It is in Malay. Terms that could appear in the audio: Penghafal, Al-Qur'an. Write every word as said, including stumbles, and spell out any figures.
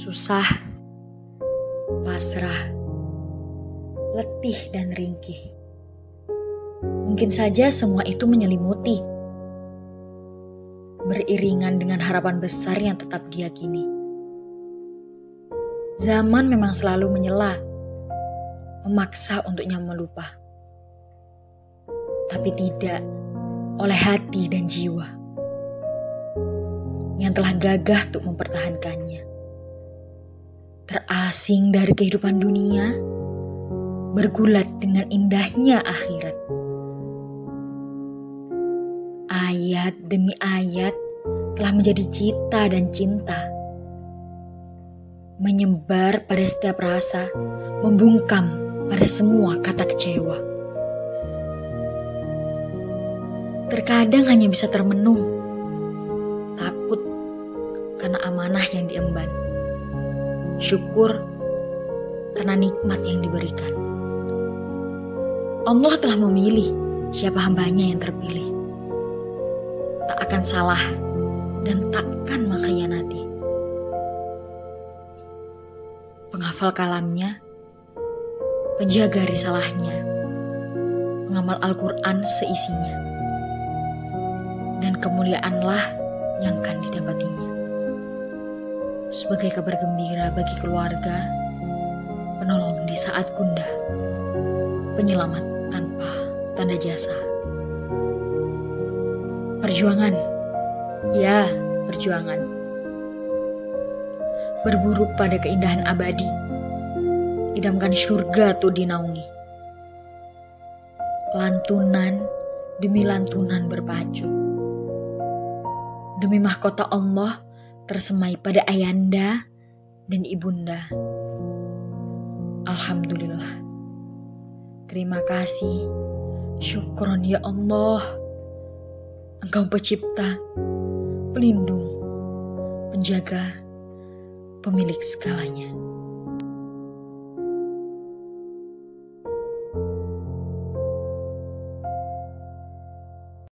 susah, pasrah, letih dan ringkih. Mungkin saja semua itu menyelimuti, beriringan dengan harapan besar yang tetap diyakini. Zaman memang selalu menyela, memaksa untuknya melupa. Tapi tidak oleh hati dan jiwa yang telah gagah untuk mempertahankannya. Terasing dari kehidupan dunia, bergulat dengan indahnya akhirat. Ayat demi ayat telah menjadi cita dan cinta, menyebar pada setiap rasa, membungkam pada semua kata kecewa. Terkadang hanya bisa termenung, takut karena amanah yang diemban, syukur karena nikmat yang diberikan. Allah telah memilih siapa hambanya yang terpilih. Tak akan salah dan takkan mengkhianati. Penghafal kalamnya, penjaga risalahnya, pengamal Al-Qur'an seisinya. Dan kemuliaanlah yang akan didapatinya. Sebagai kabar gembira bagi keluarga, penolong di saat gundah, penyelamat tanpa tanda jasa. Perjuangan, ya perjuangan, berburu pada keindahan abadi, idamkan surga tuh dinaungi. Lantunan demi lantunan berpacu, demi mahkota Allah tersemai pada ayanda dan ibunda. Alhamdulillah. Terima kasih. Syukron ya Allah. Engkau pencipta, pelindung, penjaga, pemilik segalanya.